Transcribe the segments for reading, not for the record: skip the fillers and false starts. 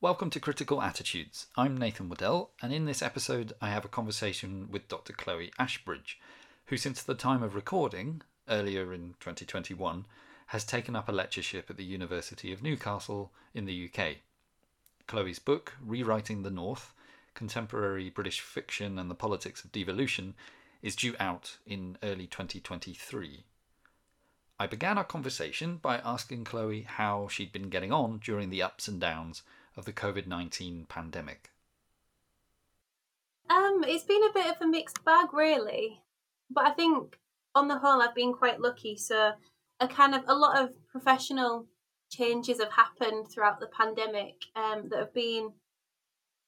Welcome to Critical Attitudes. I'm Nathan Waddell, and in this episode I have a conversation with Dr. Chloe Ashbridge, who since the time of recording, earlier in 2021, has taken up a lectureship at the University of Newcastle in the UK. Chloe's book, Rewriting the North, Contemporary British Fiction and the Politics of Devolution, is due out in early 2023. I began our conversation by asking Chloe how she'd been getting on during the ups and downs of the COVID-19 pandemic. It's been a bit of a mixed bag, really. But I think, on the whole, I've been quite lucky. So a lot of professional changes have happened throughout the pandemic that have been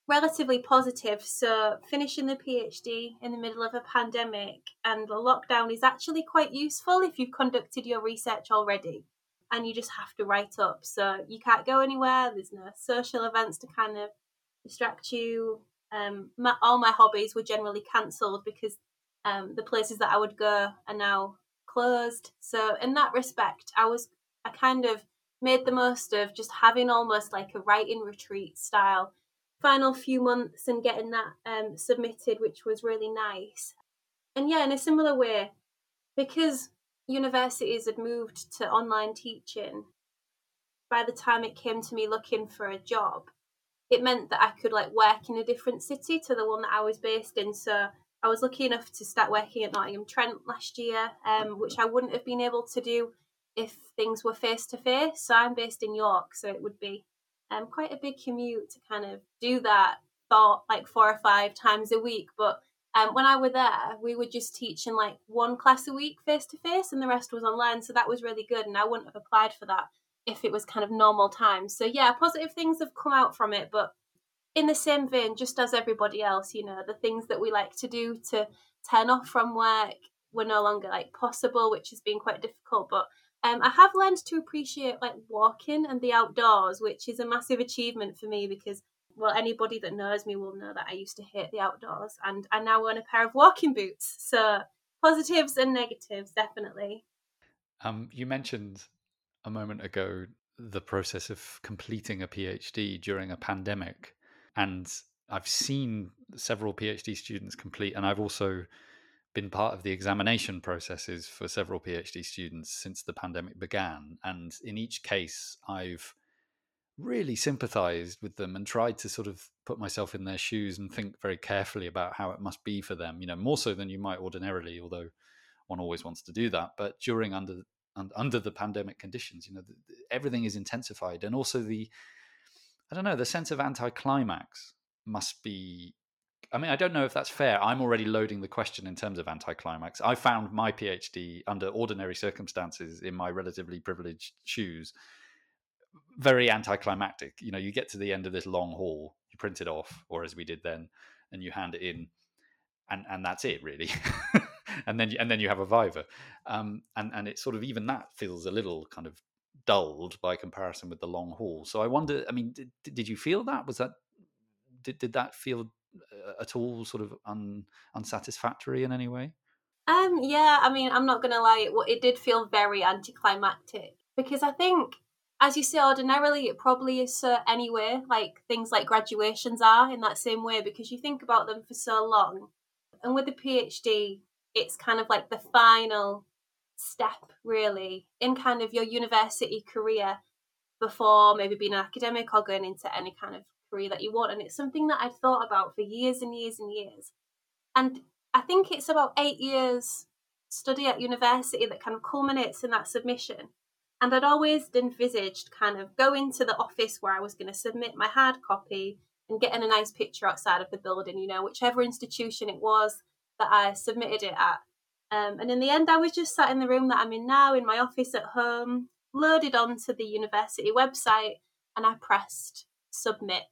relatively positive. So finishing the PhD in the middle of a pandemic and the lockdown is actually quite useful if you've conducted your research already. And you just have to write up. So you can't go anywhere. There's no social events to kind of distract you. All my hobbies were generally cancelled because the places that I would go are now closed. So in that respect, I kind of made the most of just having almost like a writing retreat style final few months and getting that submitted, which was really nice. And yeah, in a similar way, because universities had moved to online teaching, by the time it came to me looking for a job, it meant that I could work in a different city to the one that I was based in. So I was lucky enough to start working at Nottingham Trent last year, which I wouldn't have been able to do if things were face to face. So I'm based in York, so it would be quite a big commute to kind of do that thought 4 or 5 times a week. But when I were there, we were just teaching one class a week face to face and the rest was online. So that was really good. And I wouldn't have applied for that if it was kind of normal times. So yeah, positive things have come out from it. But in the same vein, just as everybody else, the things that we like to do to turn off from work were no longer possible, which has been quite difficult. But I have learned to appreciate walking and the outdoors, which is a massive achievement for me because anybody that knows me will know that I used to hate the outdoors and I now own a pair of walking boots. So positives and negatives, definitely. You mentioned a moment ago the process of completing a PhD during a pandemic. And I've seen several PhD students complete, and I've also been part of the examination processes for several PhD students since the pandemic began. And in each case, I've really sympathized with them and tried to sort of put myself in their shoes and think very carefully about how it must be for them, more so than you might ordinarily, although one always wants to do that. But during under the pandemic conditions, everything is intensified. And also the sense of anticlimax must be, I don't know if that's fair. I'm already loading the question in terms of anticlimax. I found my PhD under ordinary circumstances in my relatively privileged shoes very anticlimactic. You get to the end of this long haul, you print it off, or as we did then, and you hand it in, and that's it really. and then you have a viva, and it sort of, even that feels a little kind of dulled by comparison with the long haul. So I wonder, did you feel that? Was that, did that feel at all sort of unsatisfactory in any way? I'm not gonna lie, it did feel very anticlimactic because I think, as you say, ordinarily it probably is so anyway, things like graduations are in that same way because you think about them for so long. And with the PhD, it's kind of the final step really in kind of your university career before maybe being an academic or going into any kind of career that you want. And it's something that I've thought about for years and years and years. And I think it's about 8 years study at university that kind of culminates in that submission. And I'd always envisaged kind of going to the office where I was going to submit my hard copy and getting a nice picture outside of the building, whichever institution it was that I submitted it at. And in the end, I was just sat in the room that I'm in now, in my office at home, loaded onto the university website, and I pressed submit.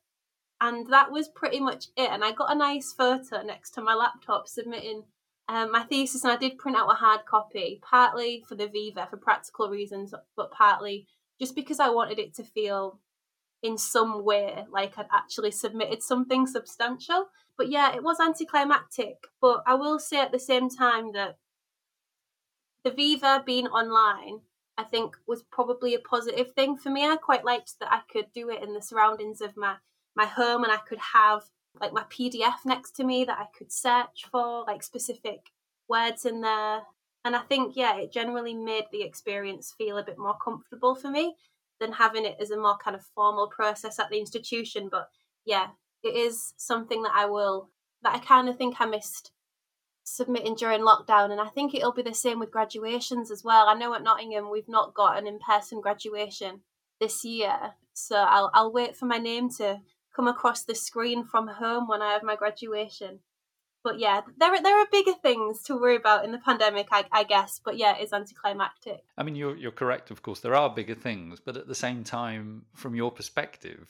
And that was pretty much it. And I got a nice photo next to my laptop submitting my thesis, and I did print out a hard copy, partly for the viva, for practical reasons, but partly just because I wanted it to feel in some way like I'd actually submitted something substantial. But yeah, it was anticlimactic. But I will say at the same time that the viva being online I think was probably a positive thing for me. I quite liked that I could do it in the surroundings of my home, and I could have like my PDF next to me that I could search for like specific words in there. And I think, yeah, it generally made the experience feel a bit more comfortable for me than having it as a more kind of formal process at the institution. But yeah, it is something that I kind of think I missed submitting during lockdown. And I think it'll be the same with graduations as well. I know at Nottingham we've not got an in-person graduation this year, so I'll wait for my name to come across the screen from home when I have my graduation. But yeah, there are bigger things to worry about in the pandemic, I guess. But yeah, it's anticlimactic. I mean, you're correct, of course. There are bigger things. But at the same time, from your perspective,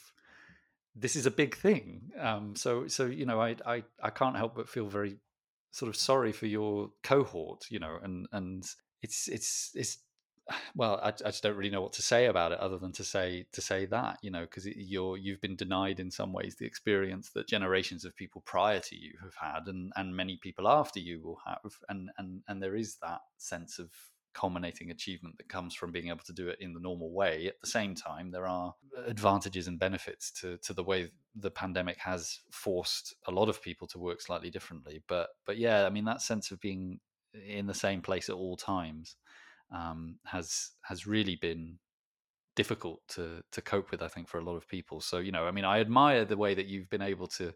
this is a big thing. So you know, I can't help but feel very sort of sorry for your cohort, you know, and it's well, I just don't really know what to say about it other than to say that, you know, because you've been denied in some ways the experience that generations of people prior to you have had, and many people after you will have, and there is that sense of culminating achievement that comes from being able to do it in the normal way. At the same time, there are advantages and benefits to the way the pandemic has forced a lot of people to work slightly differently. But yeah, I mean, that sense of being in the same place at all times has really been difficult to cope with, I think, for a lot of people. So, you know, I mean, I admire the way that you've been able to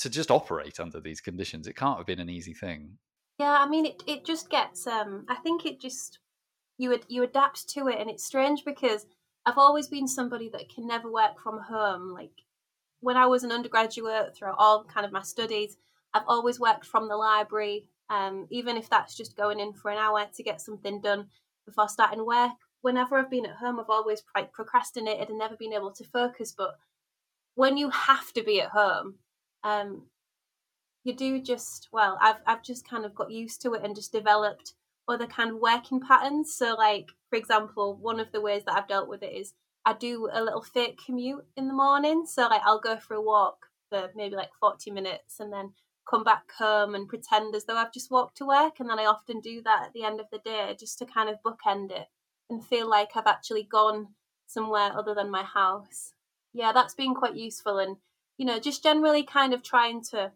just operate under these conditions. It can't have been an easy thing. Yeah, I mean, it just gets, I think it just, you adapt to it. And it's strange because I've always been somebody that can never work from home. Like when I was an undergraduate, throughout all kind of my studies, I've always worked from the library, even if that's just going in for an hour to get something done before starting work. Whenever I've been at home, I've always like procrastinated and never been able to focus. But when you have to be at home, you do just, well, I've just kind of got used to it and just developed other kind of working patterns. So like, for example, one of the ways that I've dealt with it is I do a little fake commute in the morning. So like I'll go for a walk for maybe like 40 minutes and then come back home and pretend as though I've just walked to work. And then I often do that at the end of the day just to kind of bookend it and feel like I've actually gone somewhere other than my house. Yeah, that's been quite useful. And, you know, just generally kind of trying to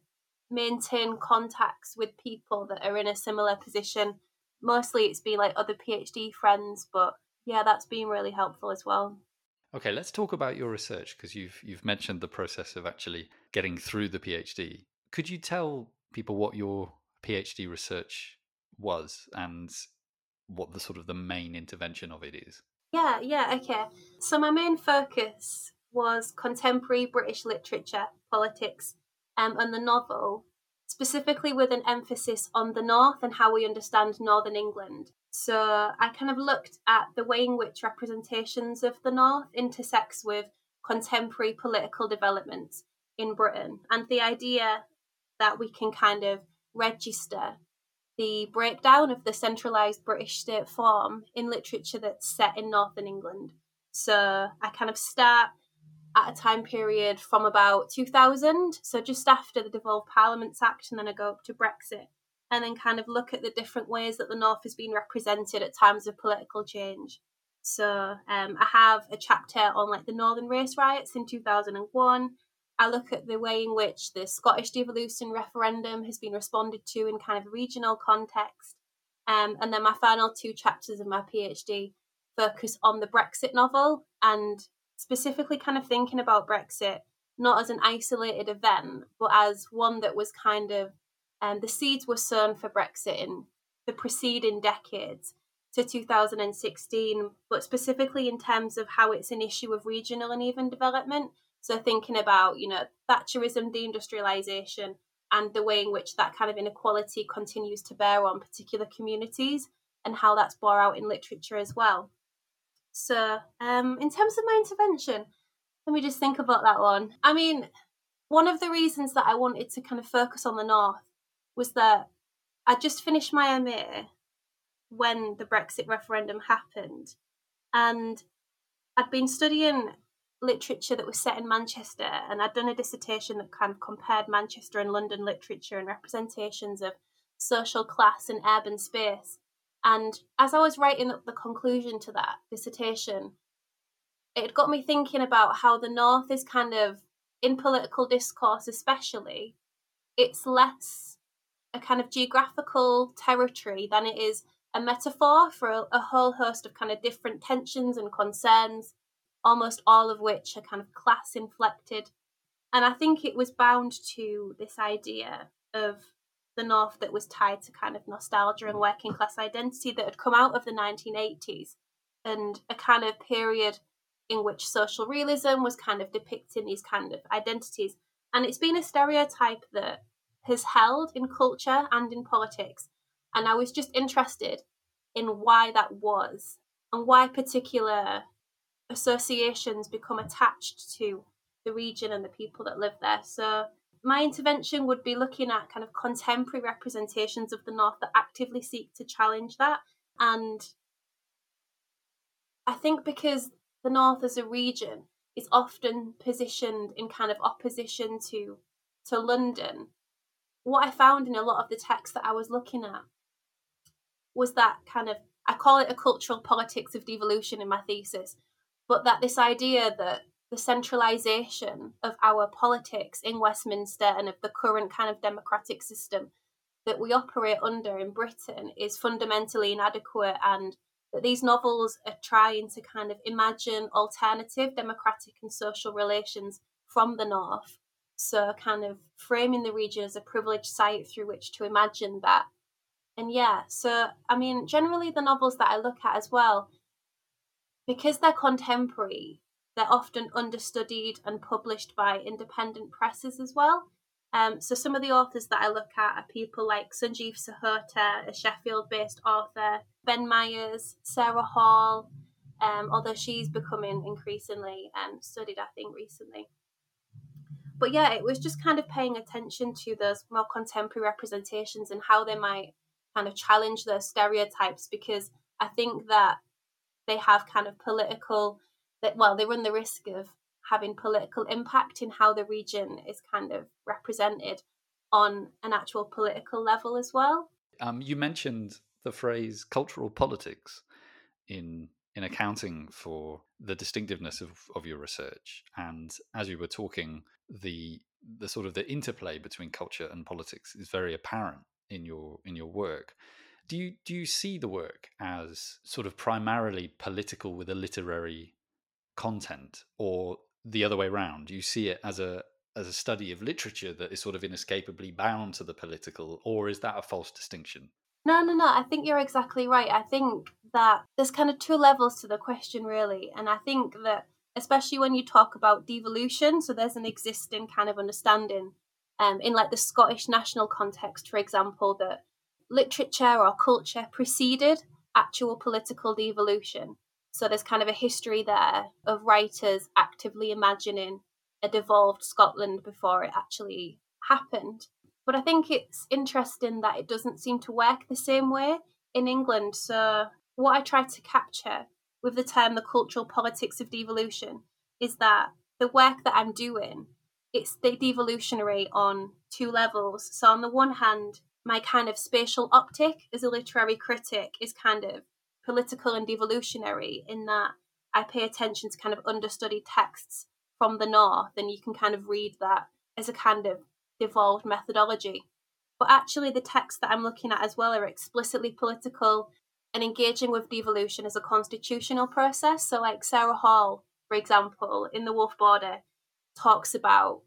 maintain contacts with people that are in a similar position. Mostly it's been like other PhD friends, but yeah, that's been really helpful as well. Okay, let's talk about your research, because you've mentioned the process of actually getting through the PhD. Could you tell people what your PhD research was and what the sort of the main intervention of it is? Yeah, okay. So my main focus was contemporary British literature, politics, and the novel, specifically with an emphasis on the North and how we understand Northern England. So I kind of looked at the way in which representations of the North intersects with contemporary political developments in Britain, and the idea that we can kind of register the breakdown of the centralised British state form in literature that's set in Northern England. So I kind of start at a time period from about 2000, so just after the Devolved Parliaments Act, and then I go up to Brexit, and then kind of look at the different ways that the North has been represented at times of political change. So I have a chapter on like the Northern Race Riots in 2001. I look at the way in which the Scottish Devolution referendum has been responded to in kind of regional context. And then my final two chapters of my PhD focus on the Brexit novel, and specifically kind of thinking about Brexit not as an isolated event, but as one that was kind of, the seeds were sown for Brexit in the preceding decades to 2016, but specifically in terms of how it's an issue of regional and even development. So thinking about, you know, Thatcherism, deindustrialisation, and the way in which that kind of inequality continues to bear on particular communities and how that's bore out in literature as well. So in terms of my intervention, let me just think about that one. I mean, one of the reasons that I wanted to kind of focus on the North was that I just finished my MA when the Brexit referendum happened, and I'd been studying literature that was set in Manchester, and I'd done a dissertation that kind of compared Manchester and London literature and representations of social class and urban space. And as I was writing up the conclusion to that dissertation, it got me thinking about how the North is kind of, in political discourse especially, it's less a kind of geographical territory than it is a metaphor for a whole host of kind of different tensions and concerns, almost all of which are kind of class inflected. And I think it was bound to this idea of the North that was tied to kind of nostalgia and working class identity that had come out of the 1980s, and a kind of period in which social realism was kind of depicting these kind of identities. And it's been a stereotype that has held in culture and in politics. And I was just interested in why that was, and why particular associations become attached to the region and the people that live there. So my intervention would be looking at kind of contemporary representations of the North that actively seek to challenge that. And I think because the North as a region is often positioned in kind of opposition to London, what I found in a lot of the texts that I was looking at was that kind of, I call it a cultural politics of devolution in my thesis, but that this idea that the centralisation of our politics in Westminster and of the current kind of democratic system that we operate under in Britain is fundamentally inadequate, and that these novels are trying to kind of imagine alternative democratic and social relations from the North. So kind of framing the region as a privileged site through which to imagine that. And yeah, so I mean, generally the novels that I look at as well, because they're contemporary, they're often understudied and published by independent presses as well. So some of the authors that I look at are people like Sanjeev Sahota, a Sheffield-based author, Ben Myers, Sarah Hall, although she's becoming increasingly studied, I think, recently. But yeah, it was just kind of paying attention to those more contemporary representations and how they might kind of challenge those stereotypes, because I think that they have kind of political, well, they run the risk of having political impact in how the region is kind of represented on an actual political level as well. You mentioned the phrase cultural politics in accounting for the distinctiveness of your research. And as you were talking, the sort of the interplay between culture and politics is very apparent in your work. Do you see the work as sort of primarily political with a literary content, or the other way around? Do you see it as a study of literature that is sort of inescapably bound to the political, or is that a false distinction? No. I think you're exactly right. I think that there's kind of two levels to the question, really. And I think that especially when you talk about devolution, so there's an existing kind of understanding in like the Scottish national context, for example, that literature or culture preceded actual political devolution. So there's kind of a history there of writers actively imagining a devolved Scotland before it actually happened. But I think it's interesting that it doesn't seem to work the same way in England. So what I try to capture with the term the cultural politics of devolution is that the work that I'm doing, it's devolutionary on two levels. So on the one hand, my kind of spatial optic as a literary critic is kind of political and devolutionary, in that I pay attention to kind of understudied texts from the North, and you can kind of read that as a kind of devolved methodology. But actually the texts that I'm looking at as well are explicitly political and engaging with devolution as a constitutional process. So like Sarah Hall, for example, in The Wolf Border, talks about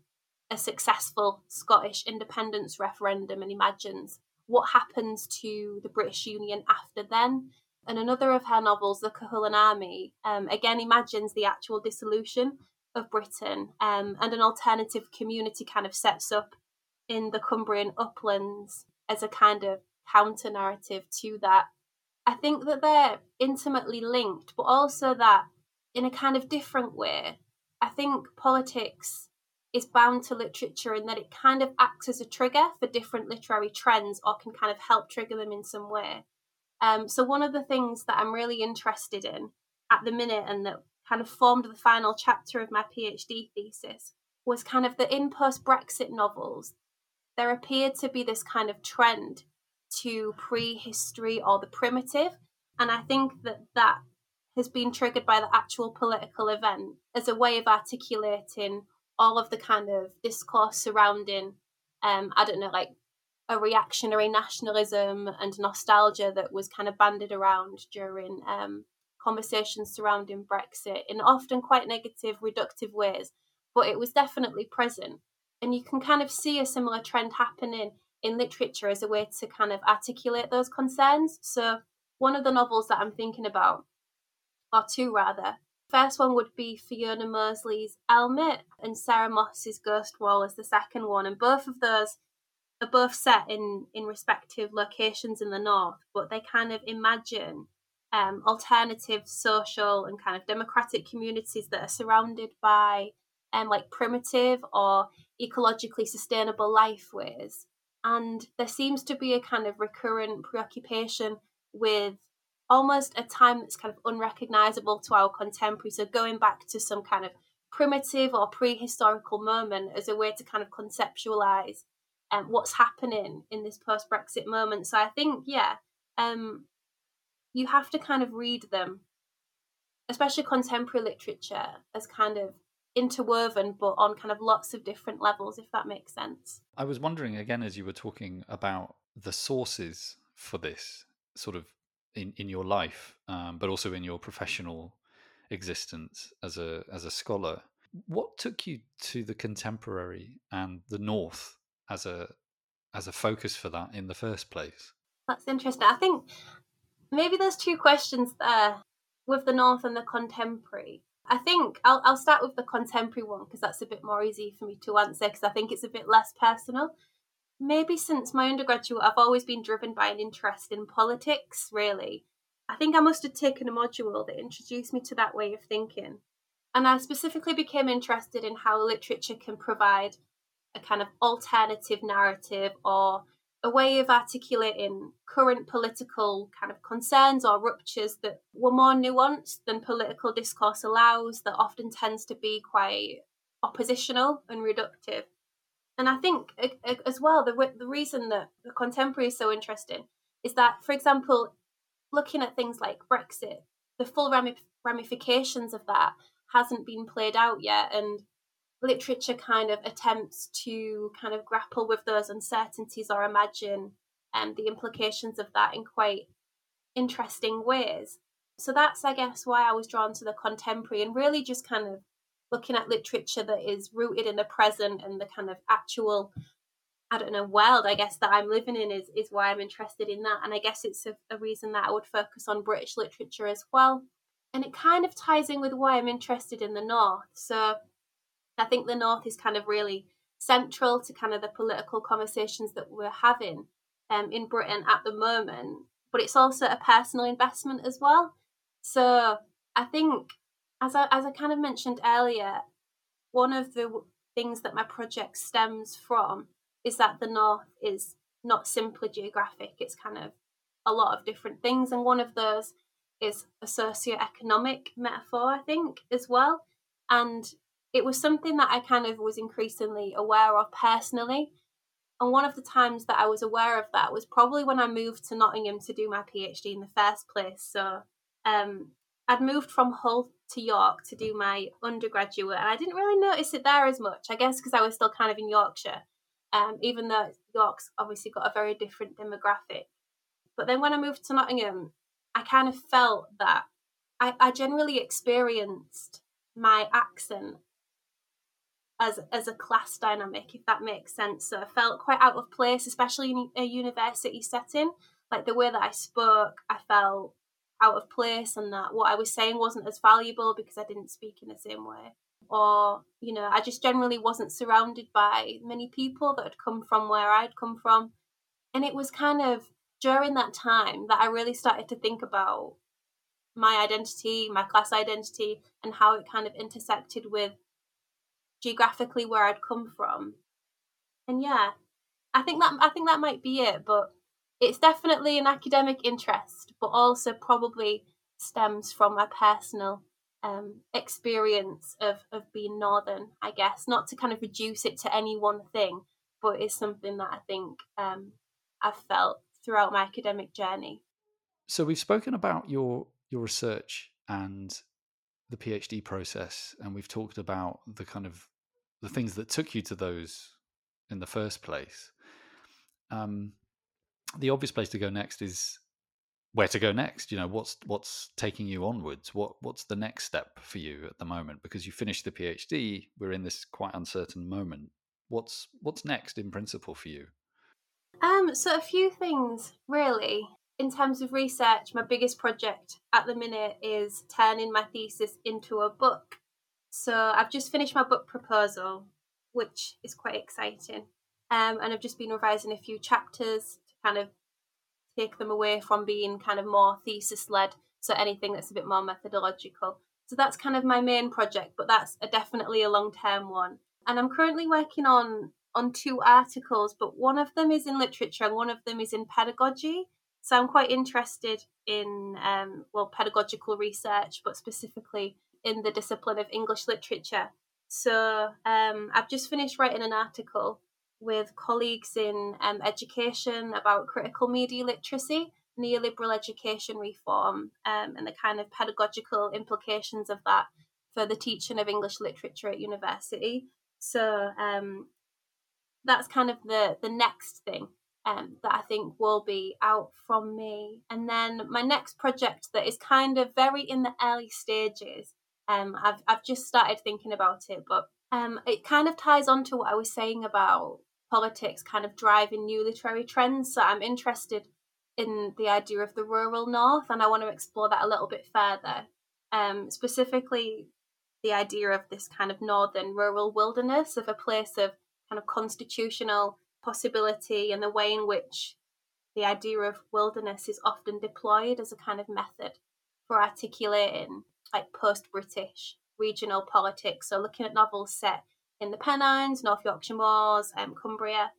a successful Scottish independence referendum and imagines what happens to the British Union after then. And another of her novels, The Carhullan Army, again imagines the actual dissolution of Britain and an alternative community kind of sets up in the Cumbrian uplands as a kind of counter-narrative to that. I think that they're intimately linked, but also that in a kind of different way, I think politics is bound to literature in that it kind of acts as a trigger for different literary trends, or can kind of help trigger them in some way. So one of the things that I'm really interested in at the minute, and that kind of formed the final chapter of my PhD thesis, was kind of that in post-Brexit novels, there appeared to be this kind of trend to prehistory or the primitive. And I think that that has been triggered by the actual political event as a way of articulating all of the kind of discourse surrounding, a reactionary nationalism and nostalgia that was kind of bandied around during conversations surrounding Brexit in often quite negative, reductive ways, but it was definitely present. And you can kind of see a similar trend happening in literature as a way to kind of articulate those concerns. So one of the novels that I'm thinking about, or two rather, first one would be Fiona Mosley's Elmet and Sarah Moss's Ghost Wall as the second one, and both of those are both set in respective locations in the north, but they kind of imagine alternative social and kind of democratic communities that are surrounded by primitive or ecologically sustainable life ways. And there seems to be a kind of recurrent preoccupation with almost a time that's kind of unrecognisable to our contemporaries, so going back to some kind of primitive or prehistorical moment as a way to kind of conceptualise what's happening in this post-Brexit moment. So I think, you have to kind of read them, especially contemporary literature, as kind of interwoven, but on kind of lots of different levels, if that makes sense. I was wondering, again, as you were talking about the sources for this sort of in your life, but also in your professional existence as a scholar, what took you to the contemporary and the North as a focus for that in the first place? That's interesting. I think maybe there's two questions there with the North and the contemporary. I think I'll start with the contemporary one because that's a bit more easy for me to answer because I think it's a bit less personal. Maybe since my undergraduate, I've always been driven by an interest in politics, really. I think I must have taken a module that introduced me to that way of thinking. And I specifically became interested in how literature can provide a kind of alternative narrative or a way of articulating current political kind of concerns or ruptures that were more nuanced than political discourse allows, that often tends to be quite oppositional and reductive. And I think as well, the reason that the contemporary is so interesting is that, for example, looking at things like Brexit, the full ramifications of that hasn't been played out yet. And literature kind of attempts to kind of grapple with those uncertainties or imagine the implications of that in quite interesting ways. So that's, I guess, why I was drawn to the contemporary and really just kind of looking at literature that is rooted in the present and the kind of actual, world, I guess, that I'm living in is why I'm interested in that. And I guess it's a reason that I would focus on British literature as well. And it kind of ties in with why I'm interested in the North. So I think the North is kind of really central to kind of the political conversations that we're having in Britain at the moment, but it's also a personal investment as well. So I think, as I kind of mentioned earlier, one of the things that my project stems from is that the North is not simply geographic, it's kind of a lot of different things, and one of those is a socio-economic metaphor, I think, as well. And it was something that I kind of was increasingly aware of personally. And one of the times that I was aware of that was probably when I moved to Nottingham to do my PhD in the first place. So I'd moved from Hull to York to do my undergraduate, and I didn't really notice it there as much, I guess, because I was still kind of in Yorkshire, even though York's obviously got a very different demographic. But then when I moved to Nottingham, I kind of felt that I generally experienced my accent as a class dynamic, if that makes sense. So I felt quite out of place, especially in a university setting. Like the way that I spoke, I felt out of place, and that what I was saying wasn't as valuable because I didn't speak in the same way. Or, you know, I just generally wasn't surrounded by many people that had come from where I'd come from. And it was kind of during that time that I really started to think about my identity, my class identity, and how it kind of intersected with geographically where I'd come from. And I think that might be it, but it's definitely an academic interest, but also probably stems from my personal experience of being Northern, I guess, not to kind of reduce it to any one thing, but it's something that I think I've felt throughout my academic journey. So we've spoken about your research and the PhD process, and we've talked about the kind of the things that took you to those in the first place. The obvious place to go next is where to go next. You know, what's taking you onwards? What's the next step for you at the moment? Because you finished the PhD, we're in this quite uncertain moment. What's next in principle for you? So a few things really. In terms of research, my biggest project at the minute is turning my thesis into a book. So I've just finished my book proposal, which is quite exciting. And I've just been revising a few chapters to kind of take them away from being kind of more thesis-led, so anything that's a bit more methodological. So that's kind of my main project, but that's definitely a long-term one. And I'm currently working on two articles, but one of them is in literature and one of them is in pedagogy. So I'm quite interested in, pedagogical research, but specifically in the discipline of English literature. So I've just finished writing an article with colleagues in education about critical media literacy, neoliberal education reform, and the kind of pedagogical implications of that for the teaching of English literature at university. So that's kind of the next thing. That I think will be out from me. And then my next project that is kind of very in the early stages, I've just started thinking about it, but it kind of ties on to what I was saying about politics kind of driving new literary trends. So I'm interested in the idea of the rural north, and I want to explore that a little bit further, specifically the idea of this kind of northern rural wilderness, of a place of kind of constitutional possibility and the way in which the idea of wilderness is often deployed as a kind of method for articulating like post-British regional politics. So looking at novels set in the Pennines, North Yorkshire Moors, Cumbria,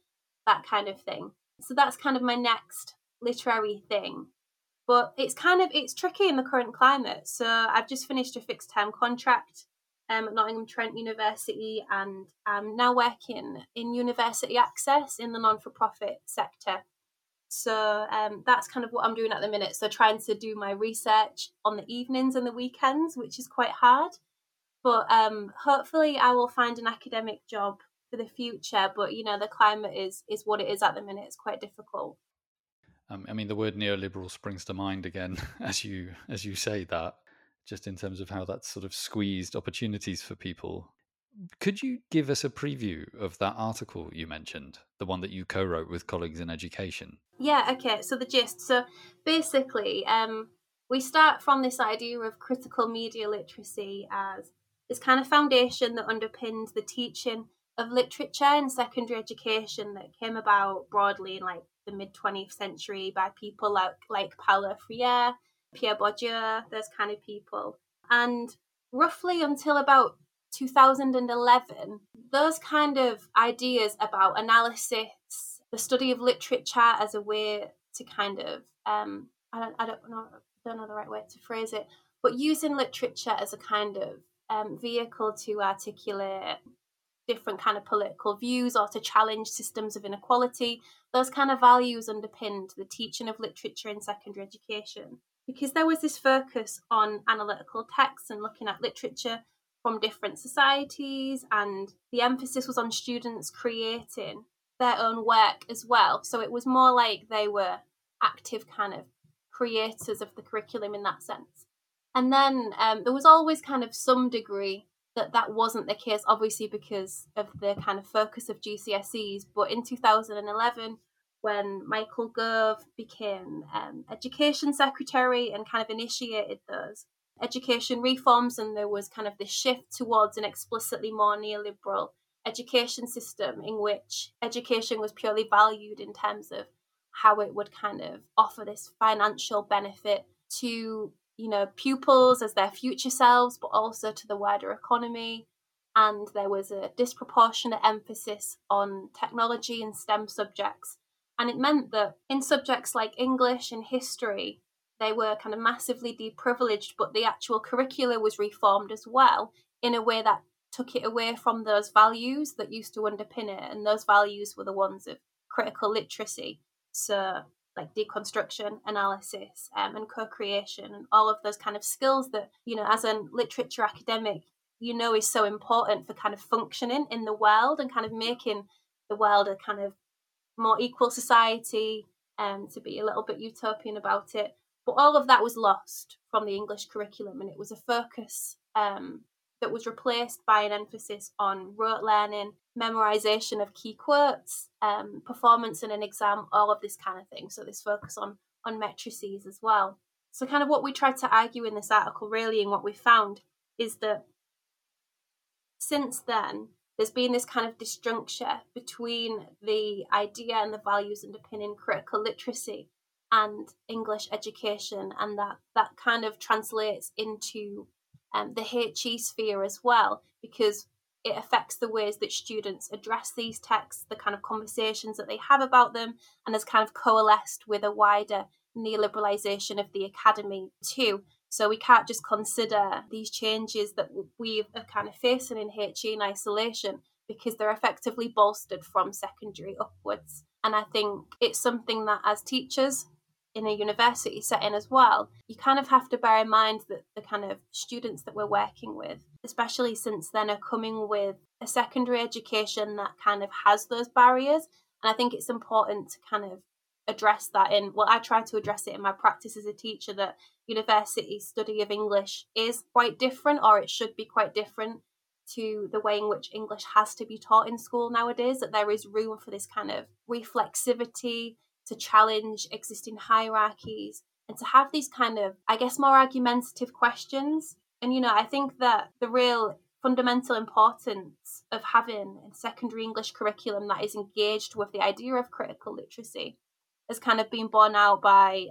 that kind of thing. So that's kind of my next literary thing. But it's tricky in the current climate. So I've just finished a fixed-term contract at Nottingham Trent University, and I'm now working in university access in the non-for-profit sector. So that's kind of what I'm doing at the minute. So trying to do my research on the evenings and the weekends, which is quite hard. But hopefully I will find an academic job for the future. But, you know, the climate is what it is at the minute. It's quite difficult. I mean, the word neoliberal springs to mind again as you say that, just in terms of how that's sort of squeezed opportunities for people. Could you give us a preview of that article you mentioned, the one that you co-wrote with colleagues in education? Yeah, okay, so the gist. So basically, we start from this idea of critical media literacy as this kind of foundation that underpins the teaching of literature in secondary education that came about broadly in like the mid-20th century by people like Paulo Freire, Pierre Bourdieu, those kind of people. And roughly until about 2011, those kind of ideas about analysis, the study of literature as a way to kind of, I don't know the right way to phrase it, but using literature as a kind of vehicle to articulate different kind of political views or to challenge systems of inequality, those kind of values underpinned the teaching of literature in secondary education. Because there was this focus on analytical texts and looking at literature from different societies, and the emphasis was on students creating their own work as well. So it was more like they were active kind of creators of the curriculum in that sense. And then there was always kind of some degree that wasn't the case, obviously because of the kind of focus of GCSEs. But in 2011, when Michael Gove became Education Secretary and kind of initiated those education reforms, and there was kind of this shift towards an explicitly more neoliberal education system in which education was purely valued in terms of how it would kind of offer this financial benefit to, you know, pupils as their future selves, but also to the wider economy. And there was a disproportionate emphasis on technology and STEM subjects. And it meant that in subjects like English and history, they were kind of massively deprivileged, but the actual curricula was reformed as well in a way that took it away from those values that used to underpin it. And those values were the ones of critical literacy. So like deconstruction, analysis, and co-creation, and all of those kind of skills that, you know, as a literature academic, you know, is so important for kind of functioning in the world and kind of making the world a kind of more equal society, and to be a little bit utopian about it. But all of that was lost from the English curriculum, and it was a focus that was replaced by an emphasis on rote learning, memorization of key quotes, performance in an exam, all of this kind of thing. So this focus on metrices as well. So kind of what we tried to argue in this article really, and what we found, is that since then, there's been this kind of disjuncture between the idea and the values underpinning critical literacy and English education, and that kind of translates into the HE sphere as well, because it affects the ways that students address these texts, the kind of conversations that they have about them, and has kind of coalesced with a wider neoliberalisation of the academy too. So we can't just consider these changes that we are kind of facing in HE in isolation, because they're effectively bolstered from secondary upwards. And I think it's something that as teachers in a university setting as well, you kind of have to bear in mind that the kind of students that we're working with, especially since then, are coming with a secondary education that kind of has those barriers. And I think it's important to kind of address that in, well, I try to address it in my practice as a teacher, that university study of English is quite different, or it should be quite different to the way in which English has to be taught in school nowadays, that there is room for this kind of reflexivity to challenge existing hierarchies and to have these kind of, I guess, more argumentative questions. And, you know, I think that the real fundamental importance of having a secondary English curriculum that is engaged with the idea of critical literacy has kind of been borne out by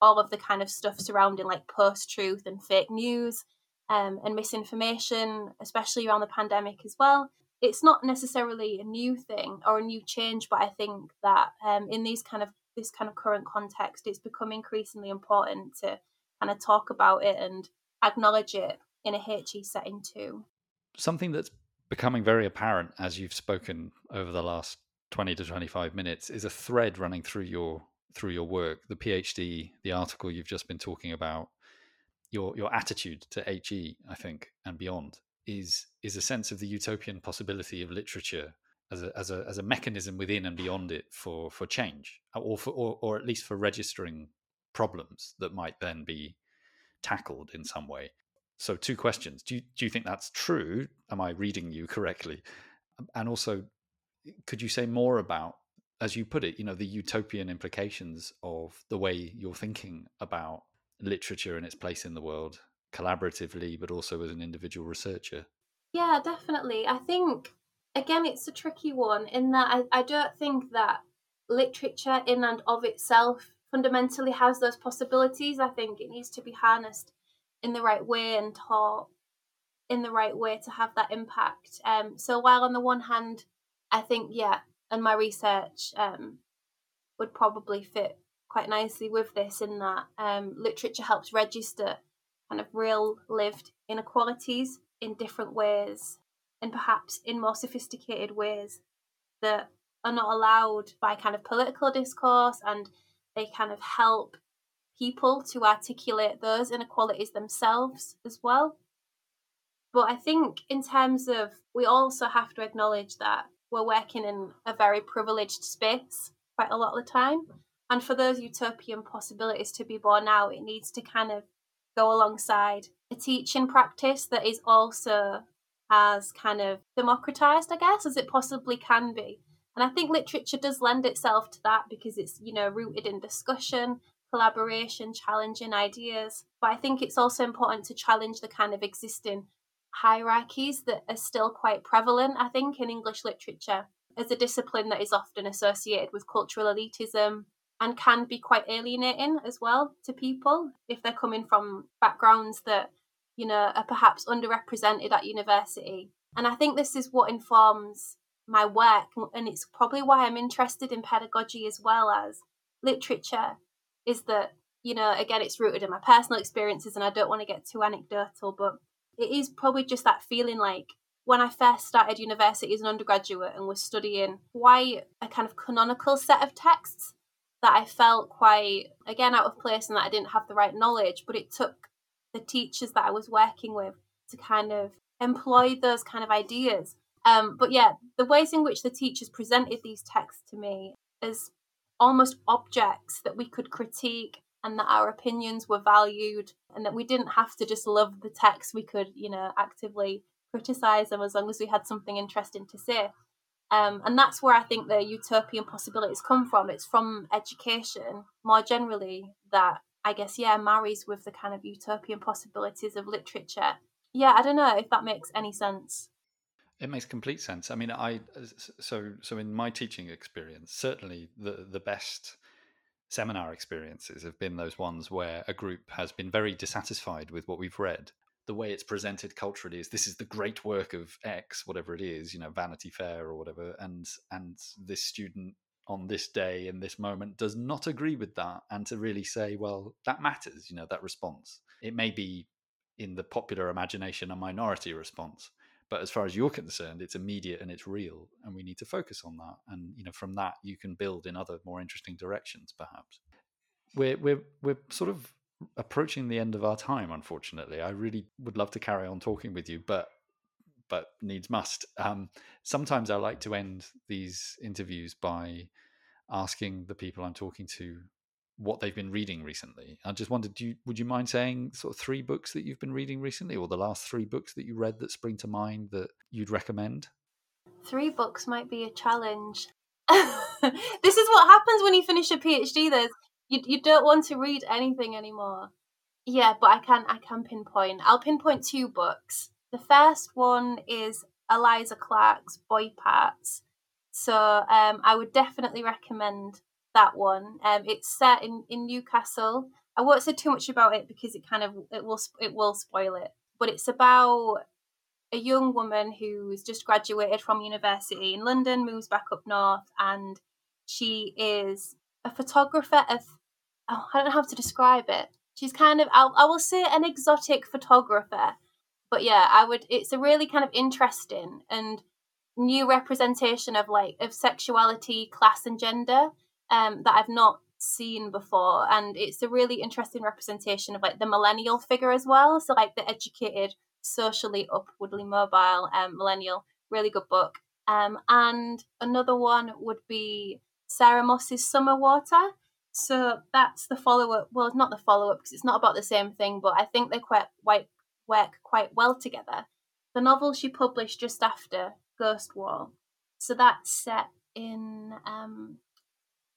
all of the kind of stuff surrounding like post-truth and fake news and misinformation, especially around the pandemic as well. It's not necessarily a new thing or a new change, but I think that in these kind of this kind of current context, it's become increasingly important to kind of talk about it and acknowledge it in a HE setting too. Something that's becoming very apparent as you've spoken over the last 20 to 25 minutes is a thread running through your work, the PhD, the article you've just been talking about, your attitude to HE, I think, and beyond, is a sense of the utopian possibility of literature as a mechanism within and beyond it for change, or at least for registering problems that might then be tackled in some way. So two questions. Do you think that's true? Am I reading you correctly? And also, could you say more about, as you put it, you know, the utopian implications of the way you're thinking about literature and its place in the world, collaboratively, but also as an individual researcher? Yeah, definitely. I think, again, it's a tricky one in that I don't think that literature in and of itself fundamentally has those possibilities. I think it needs to be harnessed in the right way and taught in the right way to have that impact. So while on the one hand, I think, yeah, and my research would probably fit quite nicely with this in that literature helps register kind of real lived inequalities in different ways, and perhaps in more sophisticated ways that are not allowed by kind of political discourse, and they kind of help people to articulate those inequalities themselves as well. But I think in terms of, we also have to acknowledge that we're working in a very privileged space quite a lot of the time. And for those utopian possibilities to be born out, it needs to kind of go alongside a teaching practice that is also as kind of democratized, I guess, as it possibly can be. And I think literature does lend itself to that because it's, you know, rooted in discussion, collaboration, challenging ideas. But I think it's also important to challenge the kind of existing hierarchies that are still quite prevalent, I think, in English literature as a discipline that is often associated with cultural elitism, and can be quite alienating as well to people if they're coming from backgrounds that, you know, are perhaps underrepresented at university. And I think this is what informs my work, and it's probably why I'm interested in pedagogy as well as literature, is that, you know, again, it's rooted in my personal experiences, and I don't want to get too anecdotal, but it is probably just that feeling like when I first started university as an undergraduate and was studying quite a kind of canonical set of texts, that I felt quite, again, out of place and that I didn't have the right knowledge. But it took the teachers that I was working with to kind of employ those kind of ideas. But yeah, the ways in which the teachers presented these texts to me as almost objects that we could critique and that our opinions were valued and that we didn't have to just love the text. We could, you know, actively criticise them as long as we had something interesting to say. And that's where I think the utopian possibilities come from. It's from education more generally that, I guess, yeah, marries with the kind of utopian possibilities of literature. Yeah, I don't know if that makes any sense. It makes complete sense. I mean, so in my teaching experience, certainly the best seminar experiences have been those ones where a group has been very dissatisfied with what we've read. The way it's presented culturally is, this is the great work of X, whatever it is, you know, Vanity Fair or whatever, and this student on this day in this moment does not agree with that, and to really say, well, that matters, you know, that response. It may be in the popular imagination a minority response, but as far as you're concerned, it's immediate and it's real, and we need to focus on that. And, you know, from that you can build in other more interesting directions, perhaps. We're sort of approaching the end of our time, unfortunately. I really would love to carry on talking with you, but needs must. Sometimes I like to end these interviews by asking the people I'm talking to what they've been reading recently. I just wondered, would you mind saying sort of three books that you've been reading recently, or the last three books that you read that spring to mind that you'd recommend? Three books might be a challenge. This is what happens when you finish a PhD. You don't want to read anything anymore. Yeah, but I can pinpoint. I'll pinpoint two books. The first one is Eliza Clark's Boy Parts. So I would definitely recommend that one. It's set in Newcastle. I won't say too much about it because it will spoil it. But it's about a young woman who's just graduated from university in London, moves back up north, and she is a photographer of, I don't know how to describe it. She's kind of, I will say, an exotic photographer. But yeah, it's a really kind of interesting and new representation of sexuality, class and gender that I've not seen before. And it's a really interesting representation of the millennial figure as well. So the educated, socially upwardly mobile millennial, really good book. And another one would be Sarah Moss's Summer Water. So that's the follow-up. Well, not the follow-up because it's not about the same thing, but I think they work quite well together. The novel she published just after, Ghost Wall. So that's set in,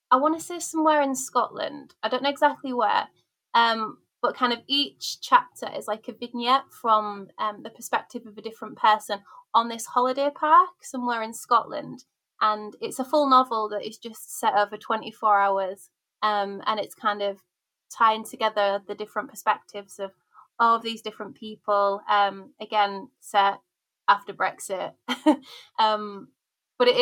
I want to say somewhere in Scotland. I don't know exactly where, but kind of each chapter is a vignette from the perspective of a different person on this holiday park somewhere in Scotland. And it's a full novel that is just set over 24 hours. And it's kind of tying together the different perspectives of all of these different people, again, set after Brexit. But it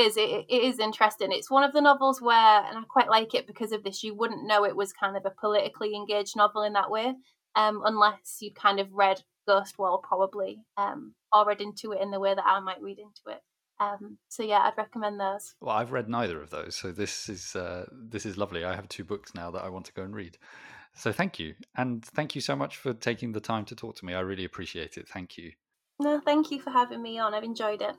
is interesting. It's one of the novels where, and I quite like it because of this, you wouldn't know it was kind of a politically engaged novel in that way, unless you'd kind of read Ghost Wall probably, or read into it in the way that I might read into it. So yeah, I'd recommend those. Well, I've read neither of those, so this is lovely. I have two books now that I want to go and read. So thank you, and thank you so much for taking the time to talk to me. I really appreciate it. Thank you. No, thank you for having me on. I've enjoyed it.